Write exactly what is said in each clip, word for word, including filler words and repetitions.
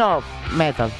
vicino metal.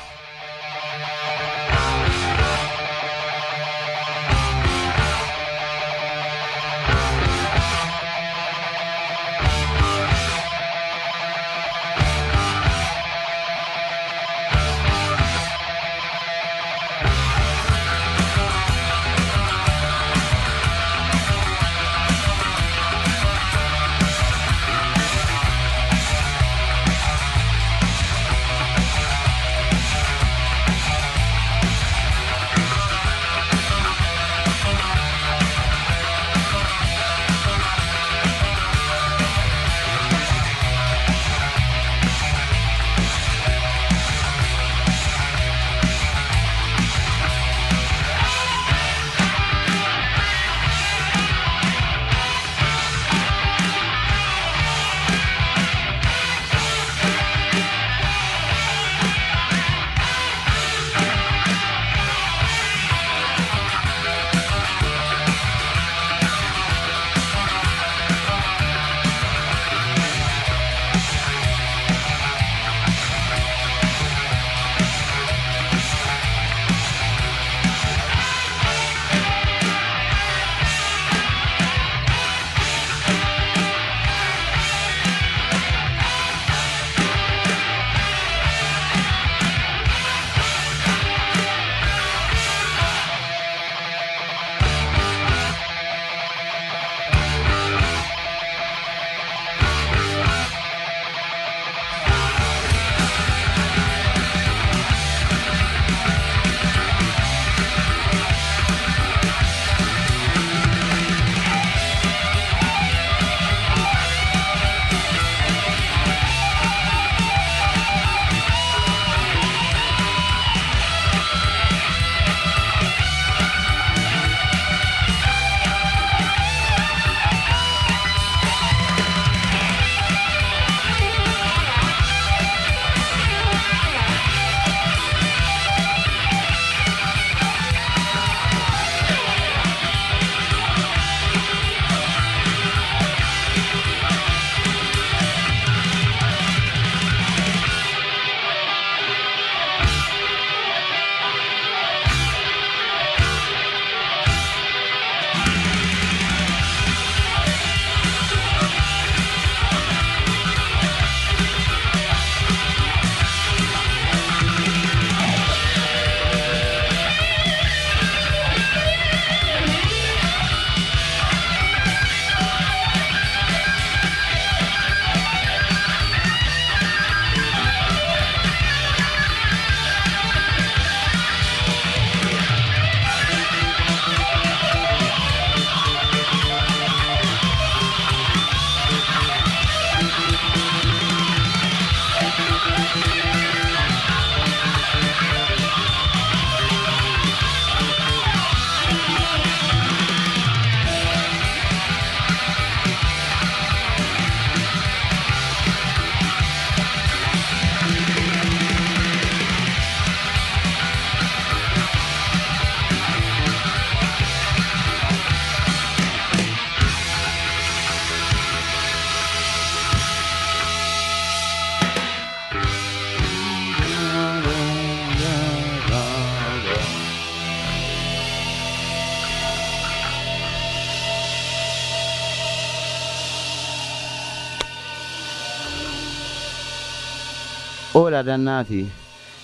Ora dannati,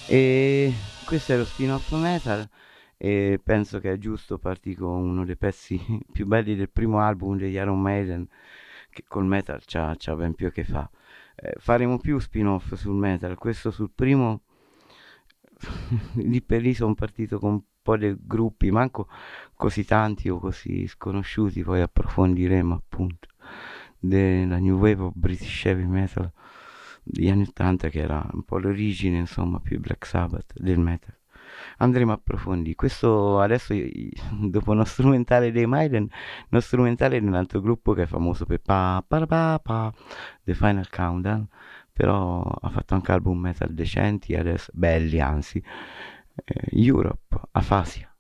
e questo è lo spin-off metal, e penso che è giusto partire con uno dei pezzi più belli del primo album degli Iron Maiden, che col metal c'ha, c'ha ben più a che fa. Eh, faremo più spin-off sul metal, questo sul primo lì per lì sono partito con un po' dei gruppi, manco così tanti o così sconosciuti, poi approfondiremo appunto della new wave of British heavy metal degli anni ottanta, che era un po' l'origine, insomma, più Black Sabbath del metal. Andremo a approfondire questo adesso, dopo uno strumentale dei Maiden, uno strumentale di un altro gruppo che è famoso per pa, pa, pa, pa, The Final Countdown, però ha fatto anche album metal decenti adesso, belli anzi, eh, Europe, Afasia.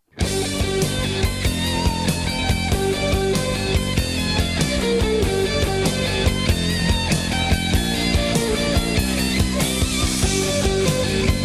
We'll be right back.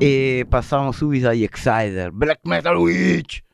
e passavano subito agli Exciter. Black Metal Witch.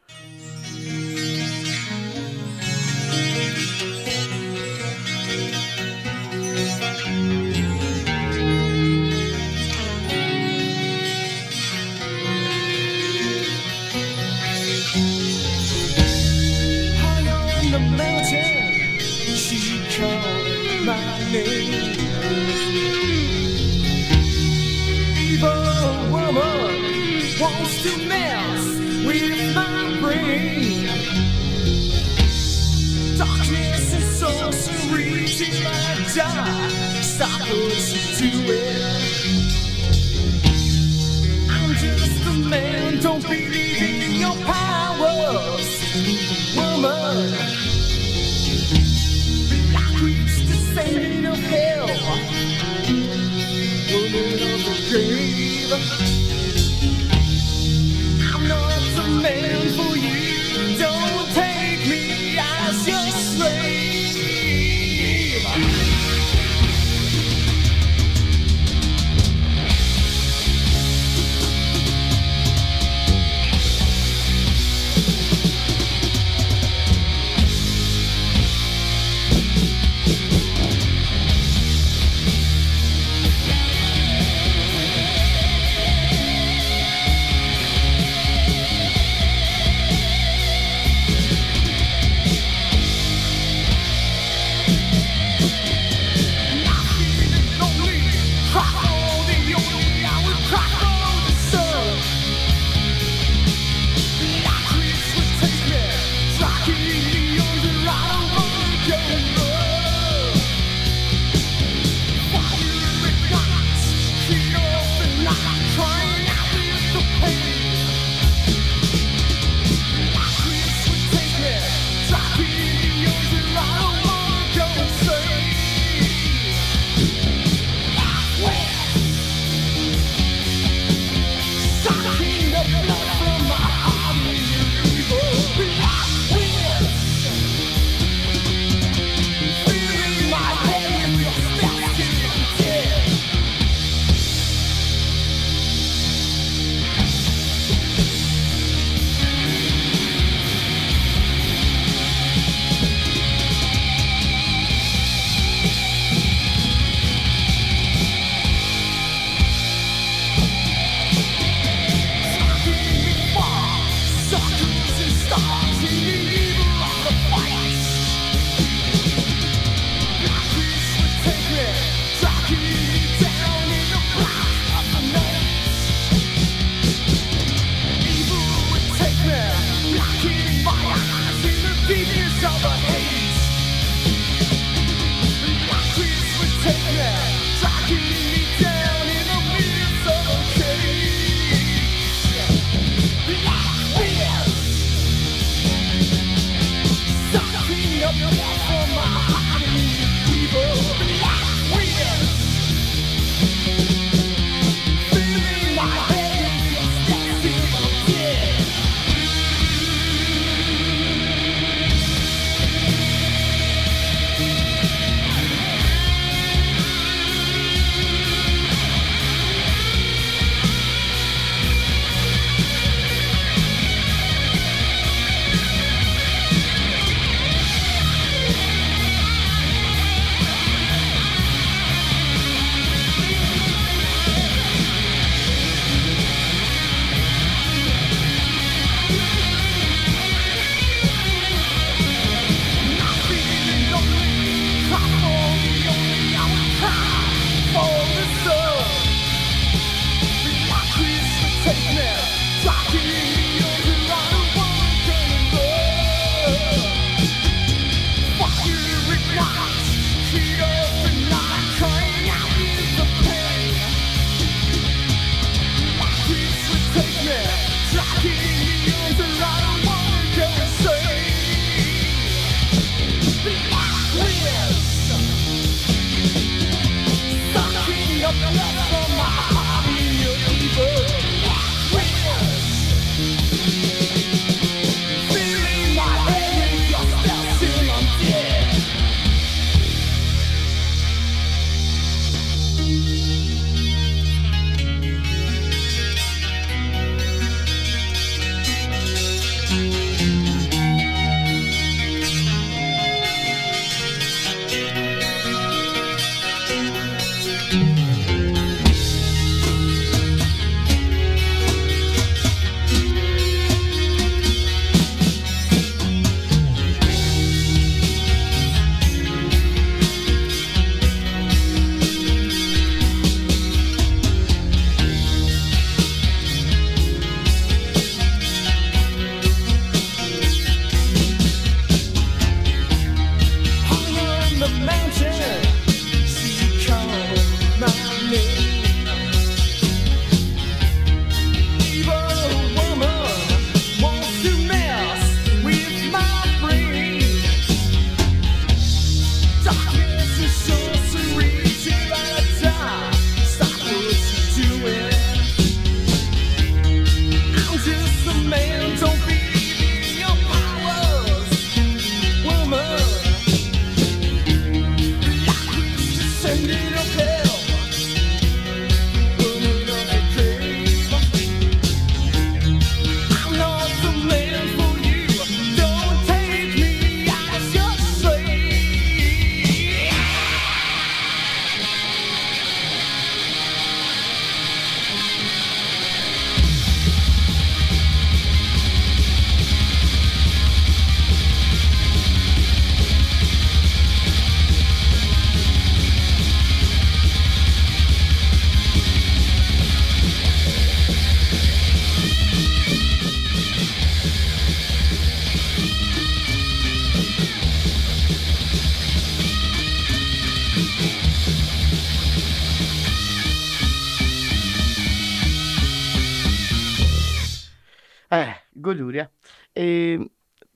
Eh, goduria. E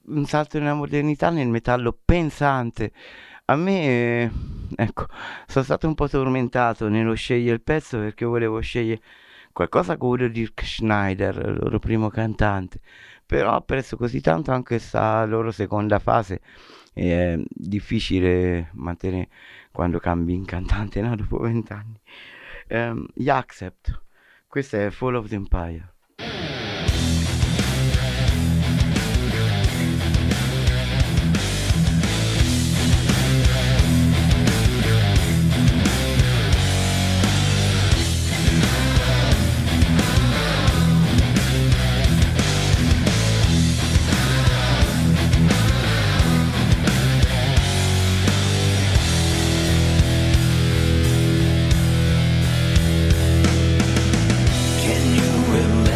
un salto nella modernità nel metallo pensante. A me, ecco, sono stato un po' tormentato nello scegliere il pezzo, perché volevo scegliere qualcosa con Dirk Schneider, il loro primo cantante, però apprezzo così tanto anche questa loro seconda fase, è difficile mantenere quando cambi in cantante, no? Dopo vent'anni. Um, gli Accept, questo è Fall of the Empire. Remember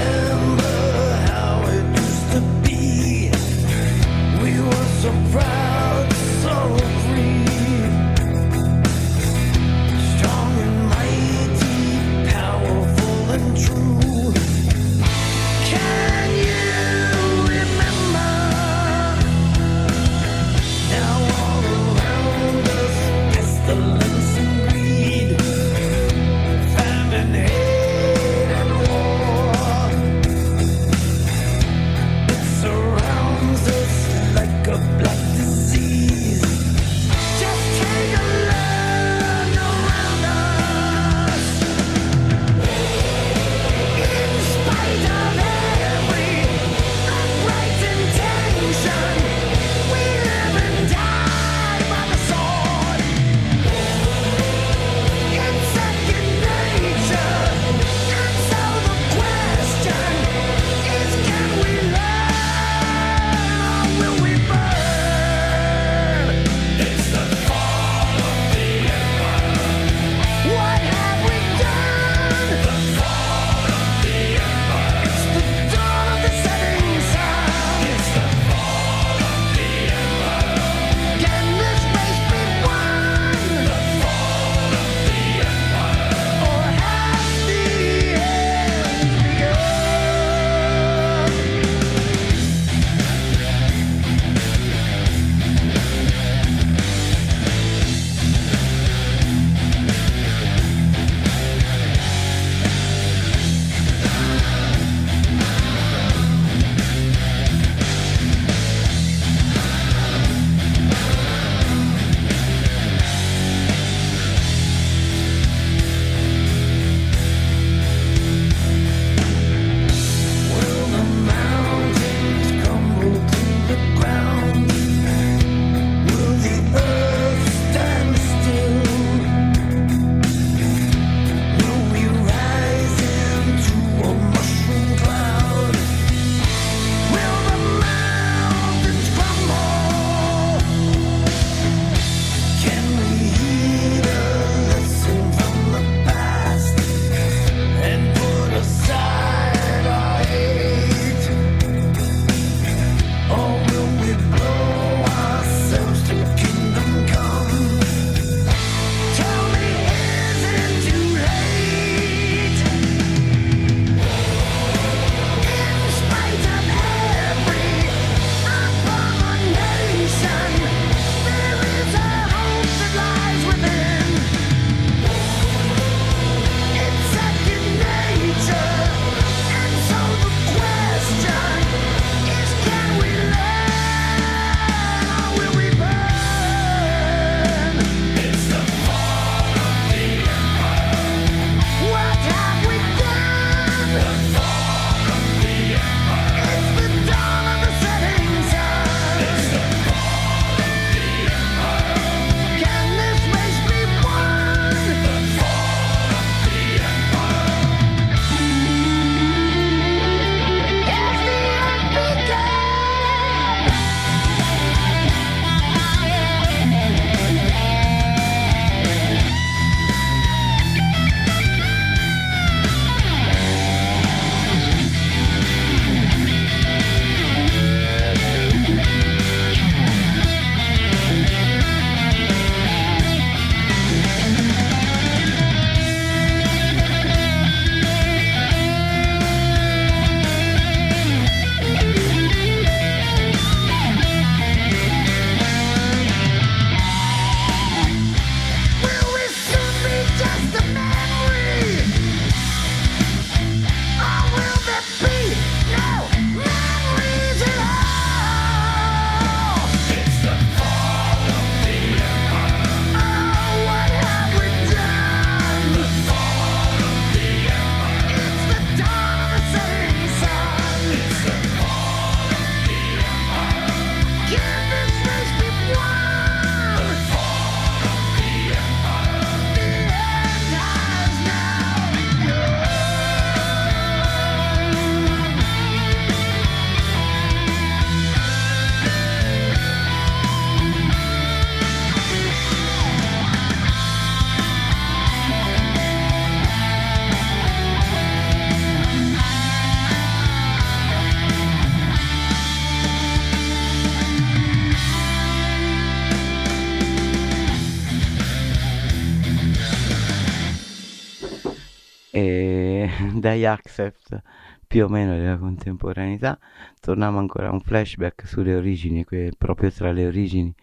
e dai Accept più o meno della contemporaneità torniamo ancora a un flashback sulle origini, que- proprio tra le origini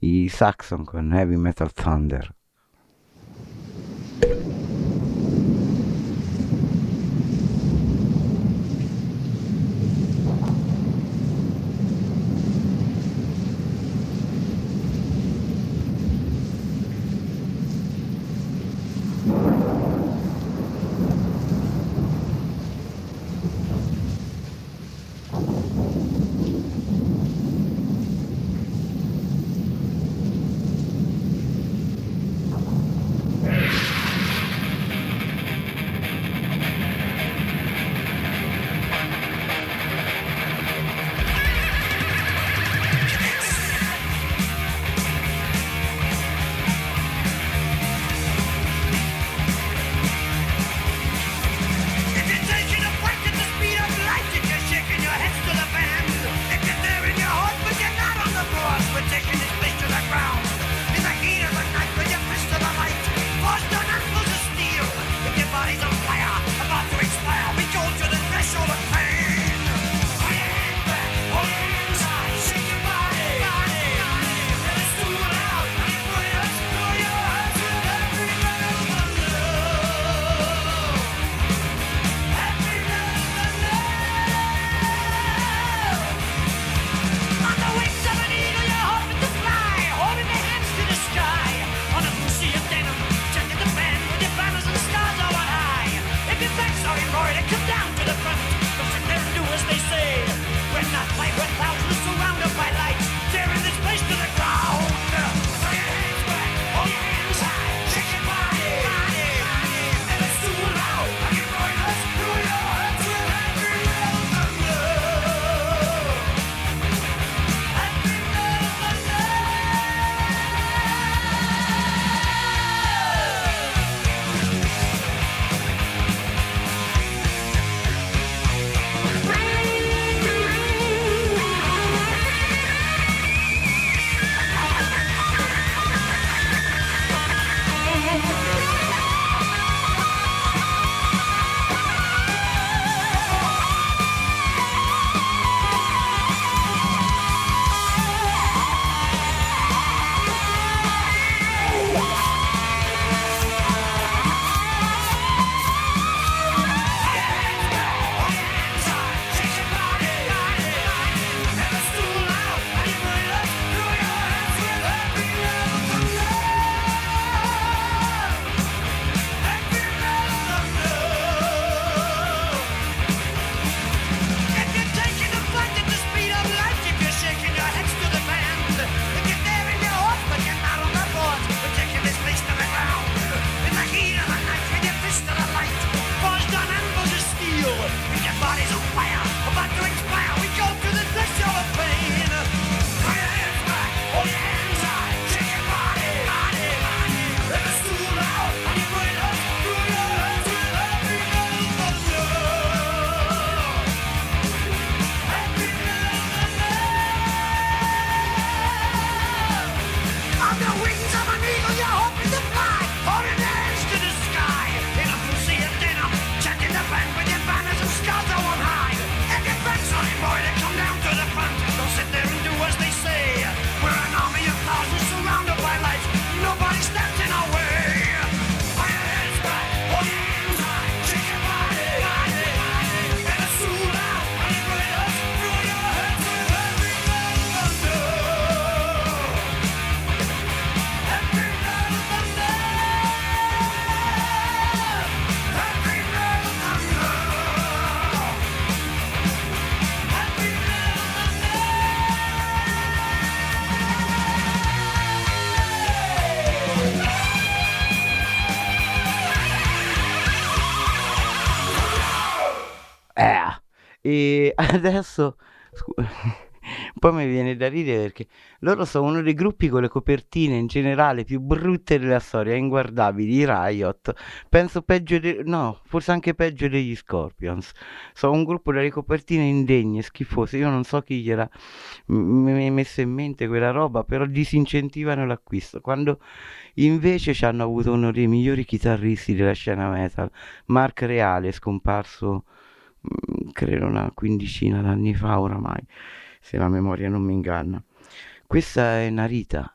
i Saxon con Heavy Metal Thunder. E adesso scu- Poi mi viene da ridere perché loro sono uno dei gruppi con le copertine in generale più brutte della storia, inguardabili, i Riot. Penso peggio de- no, forse anche peggio degli Scorpions. Sono un gruppo dalle copertine indegne, schifose. Io non so chi gliela mi m- è messa in mente quella roba, però disincentivano l'acquisto, quando invece ci hanno avuto uno dei migliori chitarristi della scena metal, Mark Reale, scomparso credo una quindicina d'anni fa oramai, se la memoria non mi inganna. Questa è Narita.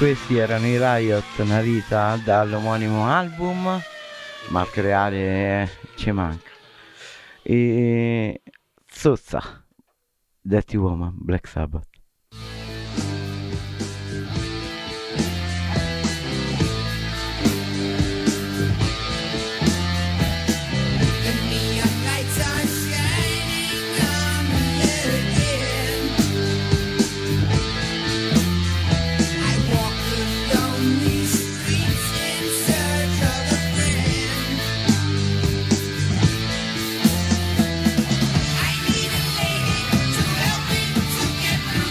Questi erano i Riot, Narita, dall'omonimo album. Mark Reale ci manca. E Sozza, Dirty Woman, Black Sabbath. Get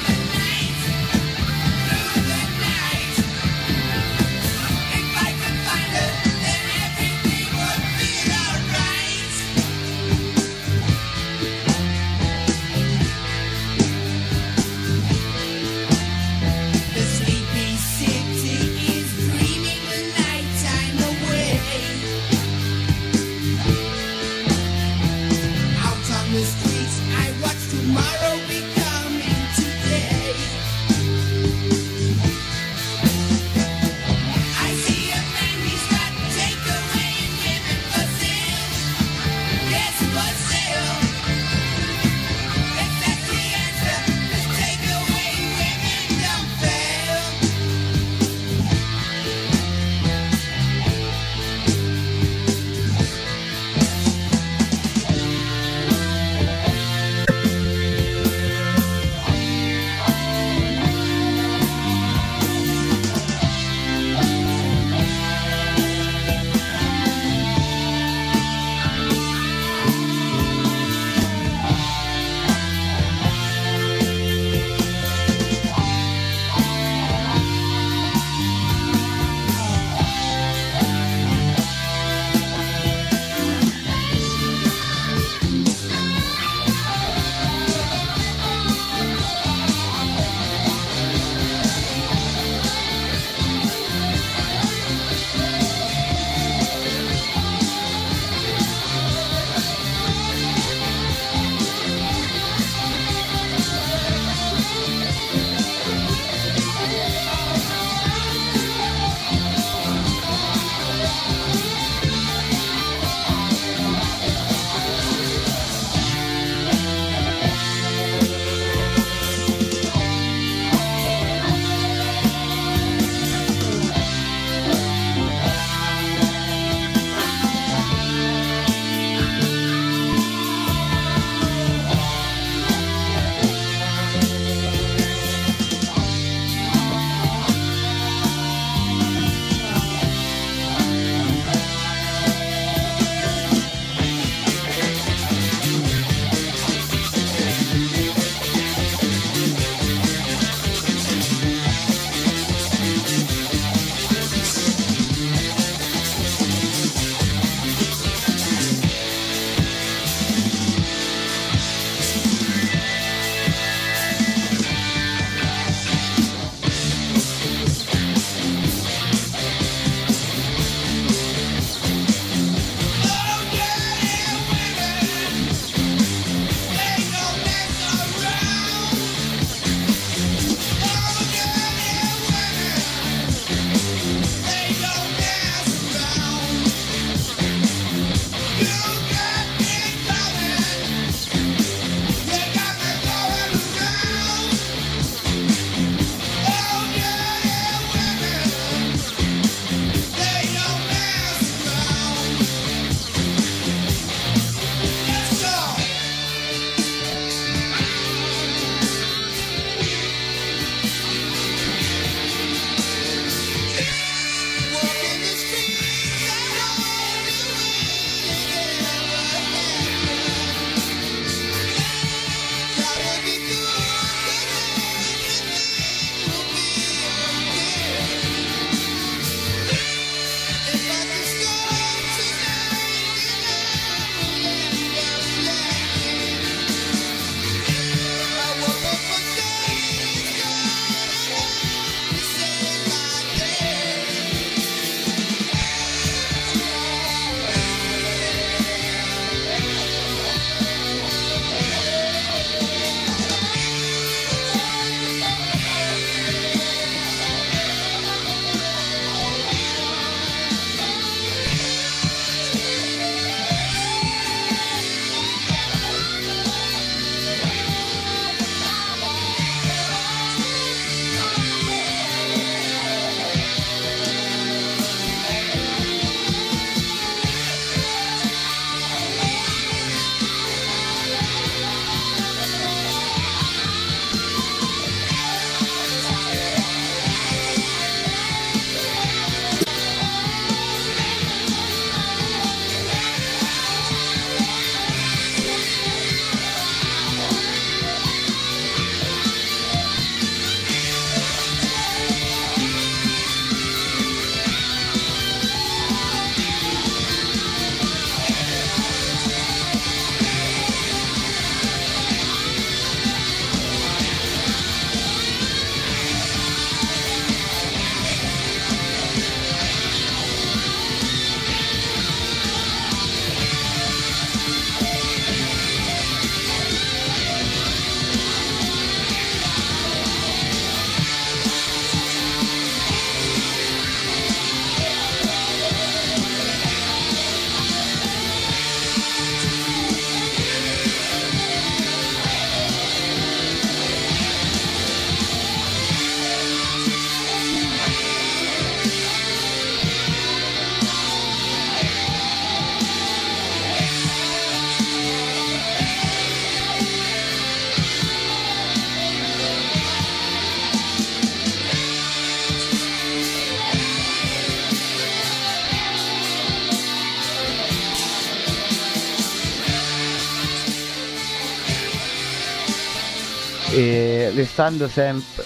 e restando sempre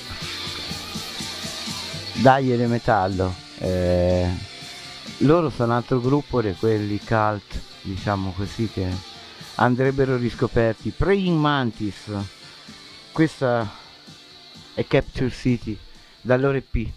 dai de metallo, eh, loro sono un altro gruppo di quelli cult, diciamo così, che andrebbero riscoperti. Praying Mantis, questa è Capture City dal loro E P.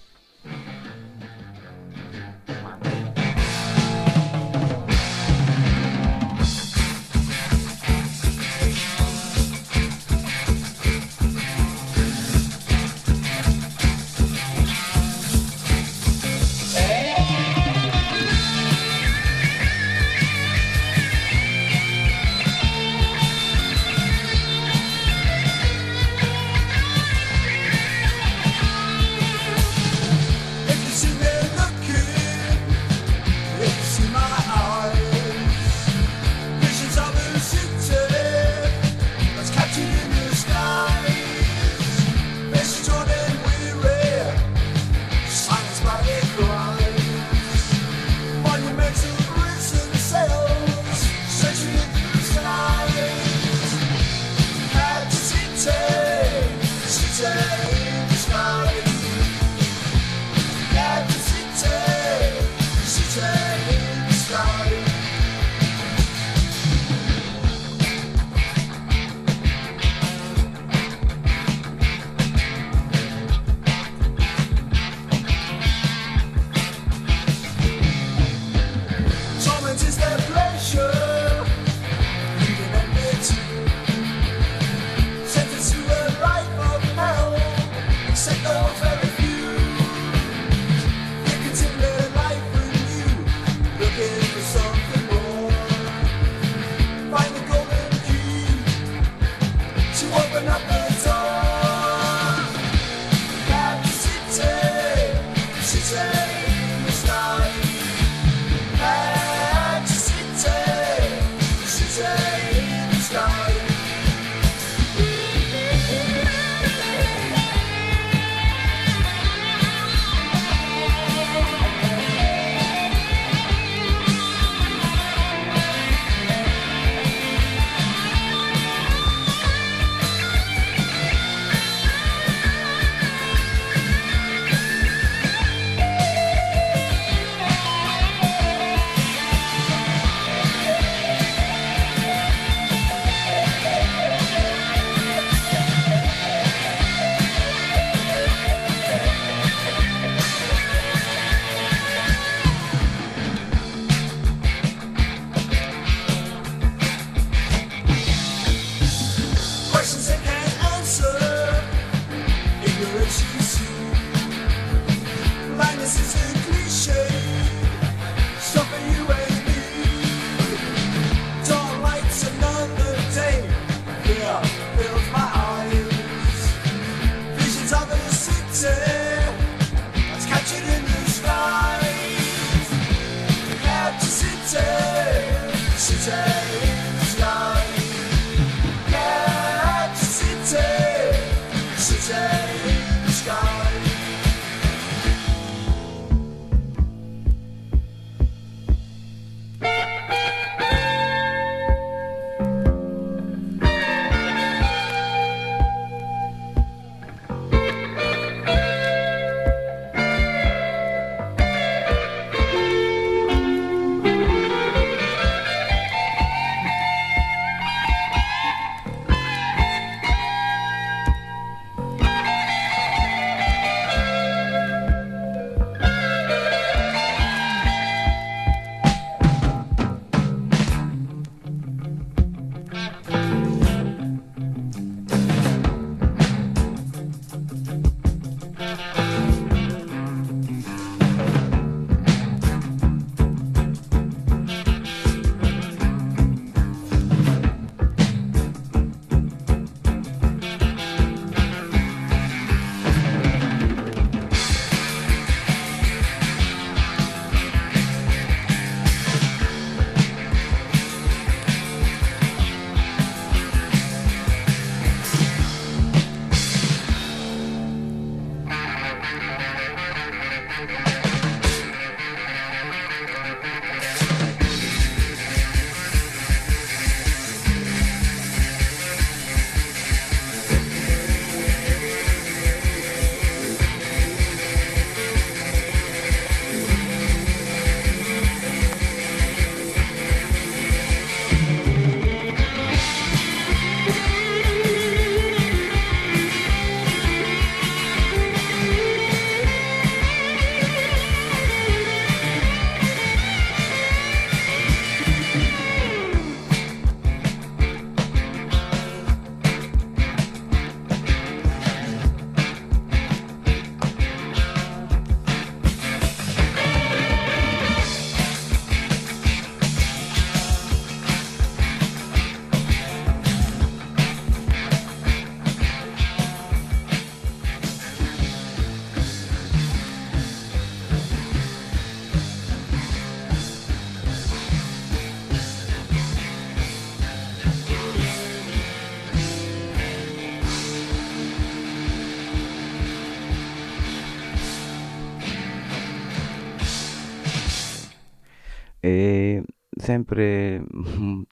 E sempre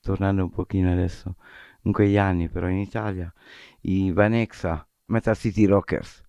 tornando un pochino adesso in quegli anni, però in Italia, i Vanexa, Metal City Rockers.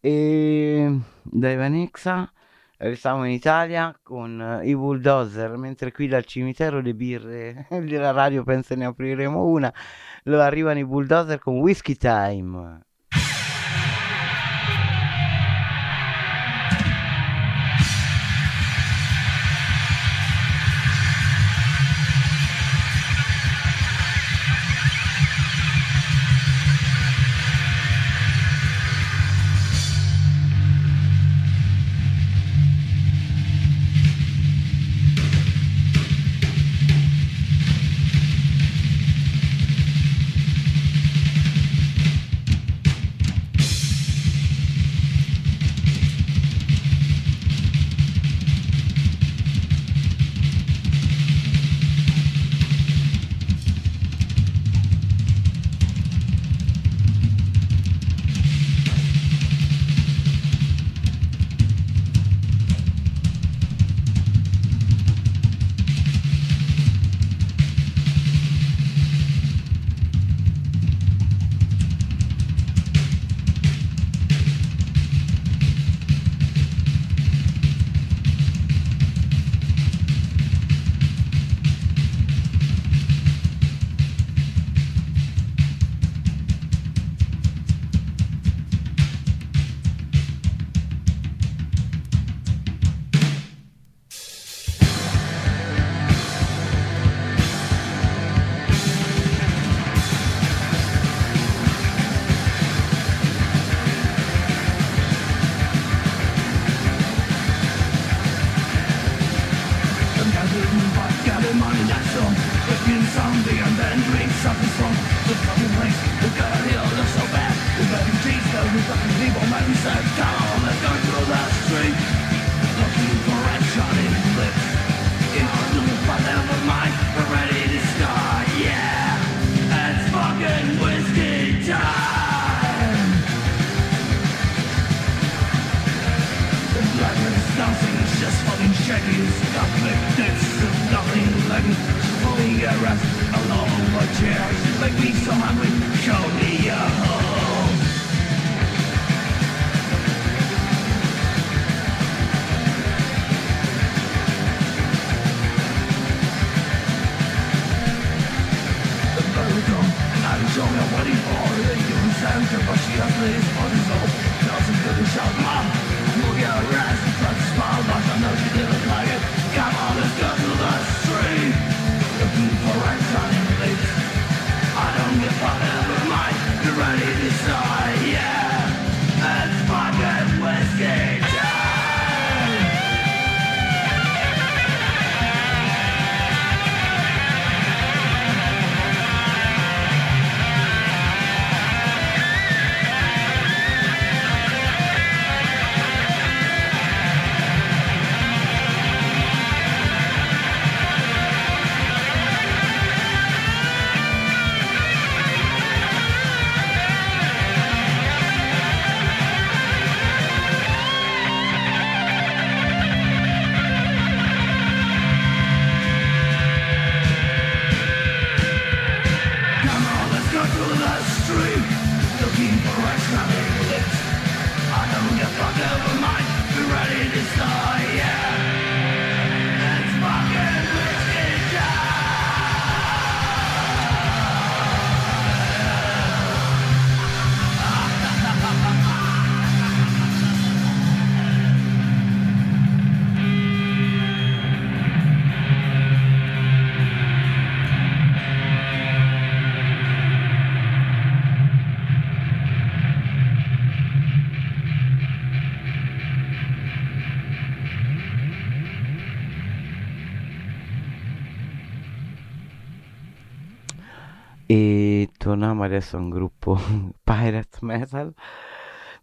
E dai Vanexa restiamo in Italia con i Bulldozer, mentre qui dal cimitero le birre della radio penso ne apriremo una. Allora arrivano i Bulldozer con Whiskey Time. Torniamo adesso a un gruppo pirate metal.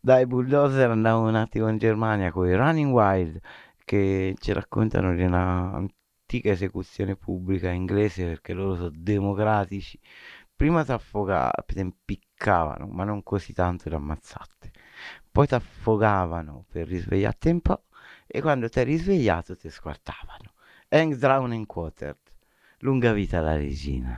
Dai Bulldozer andavo un attimo in Germania con i Running Wild, che ci raccontano di una antica esecuzione pubblica inglese, perché loro sono democratici. Prima ti impiccavano, ma non così tanto da ammazzate, poi ti affogavano per risvegliarti un po', e quando ti hai risvegliato ti squartavano. Hang Down and Quartered, lunga vita alla regina.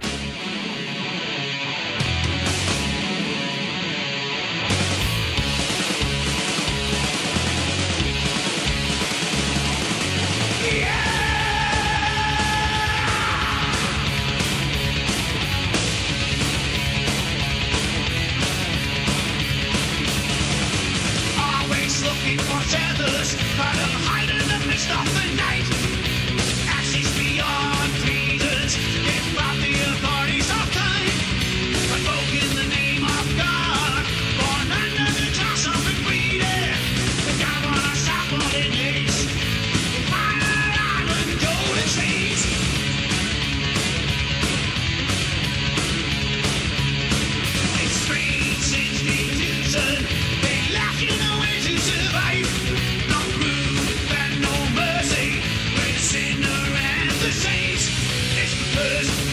This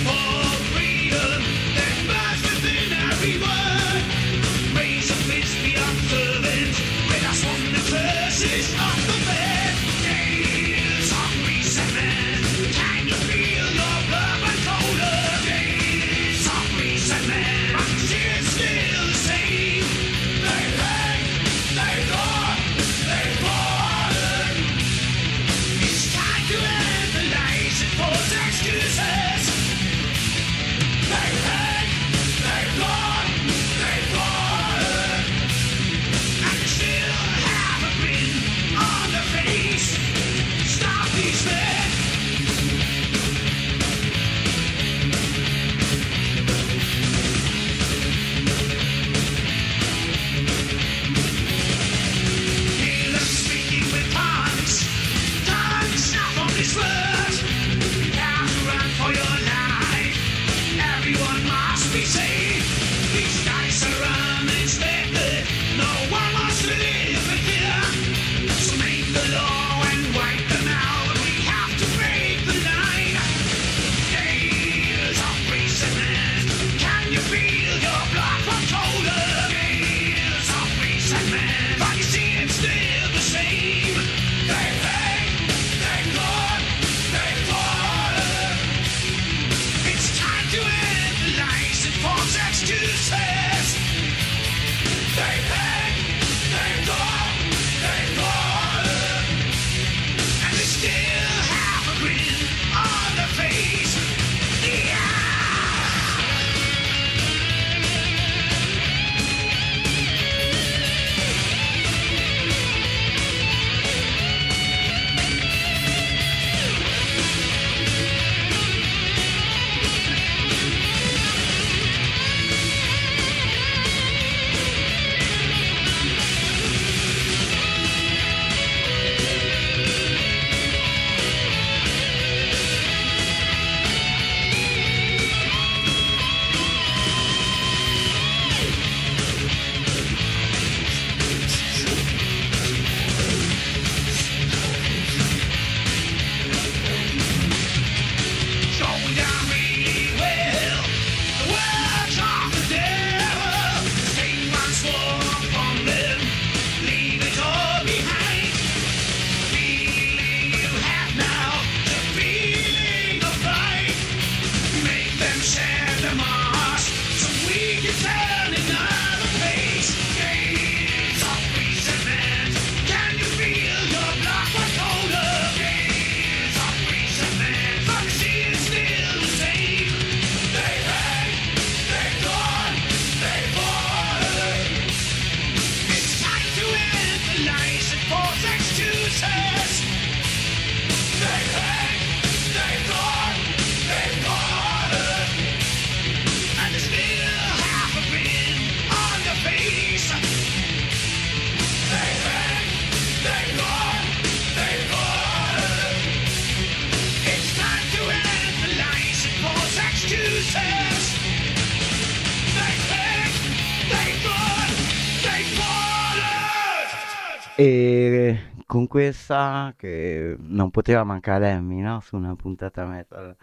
E con questa, che non poteva mancare Lemmy, no? Su una puntata metal,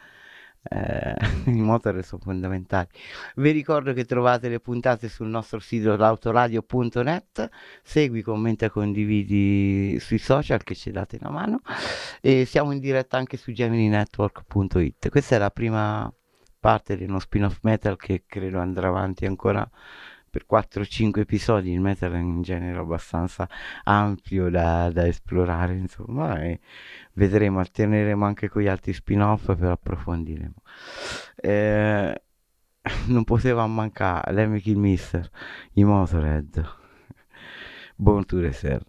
eh, i Motörhead sono fondamentali. Vi ricordo che trovate le puntate sul nostro sito l'autoradio punto net. Segui, commenta, condividi sui social, che ci date una mano, e siamo in diretta anche su gemini network punto it. Questa è la prima parte di uno spin-off metal che credo andrà avanti ancora per quattro o cinque episodi. Il metal è un genere abbastanza ampio da, da esplorare, insomma, e vedremo, alterneremo anche con gli altri spin-off per approfondiremo. Eh, non poteva mancare Lemmy Kilmister, i Motörhead, Born to Reserve.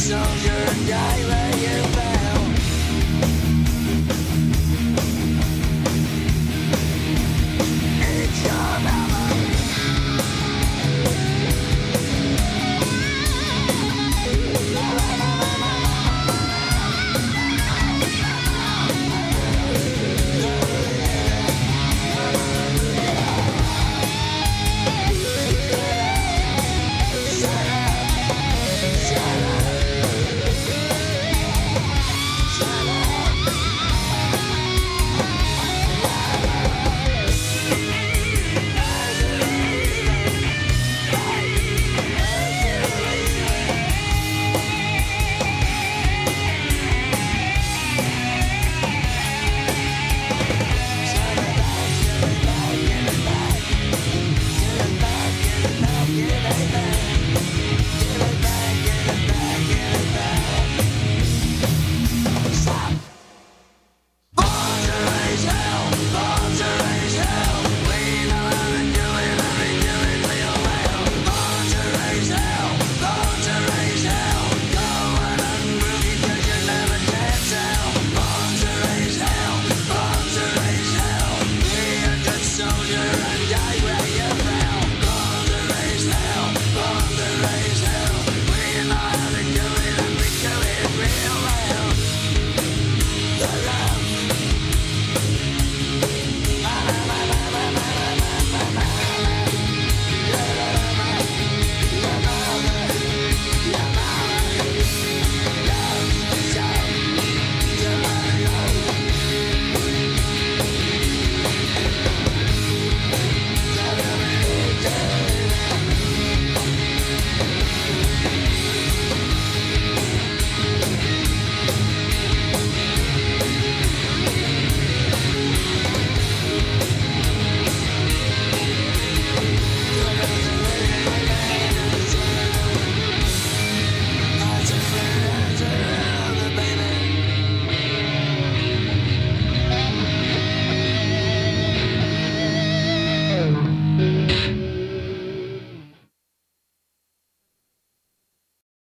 Soldier and die where you fell. Born to raise hell, born to raise hell.